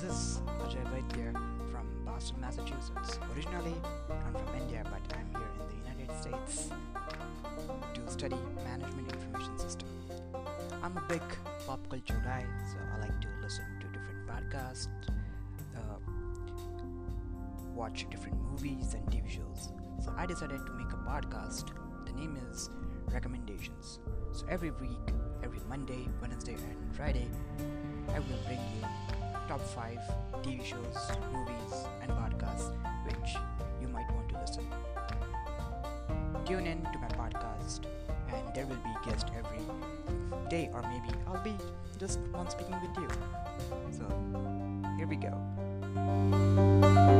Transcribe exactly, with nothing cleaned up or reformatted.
This is Ajay Bhatia from Boston, Massachusetts. Originally, I'm from India, but I'm here in the United States to study management information system. I'm a big pop culture guy, so I like to listen to different podcasts, uh, watch different movies and T V shows. So I decided to make a podcast. The name is Recommendations. So every week, every Monday, Wednesday, and Friday, I will bring you top five T V shows, movies, and podcasts which you might want to listen. Tune in to my podcast, and there will be guests every day, or maybe I'll be just one speaking with you. So, here we go.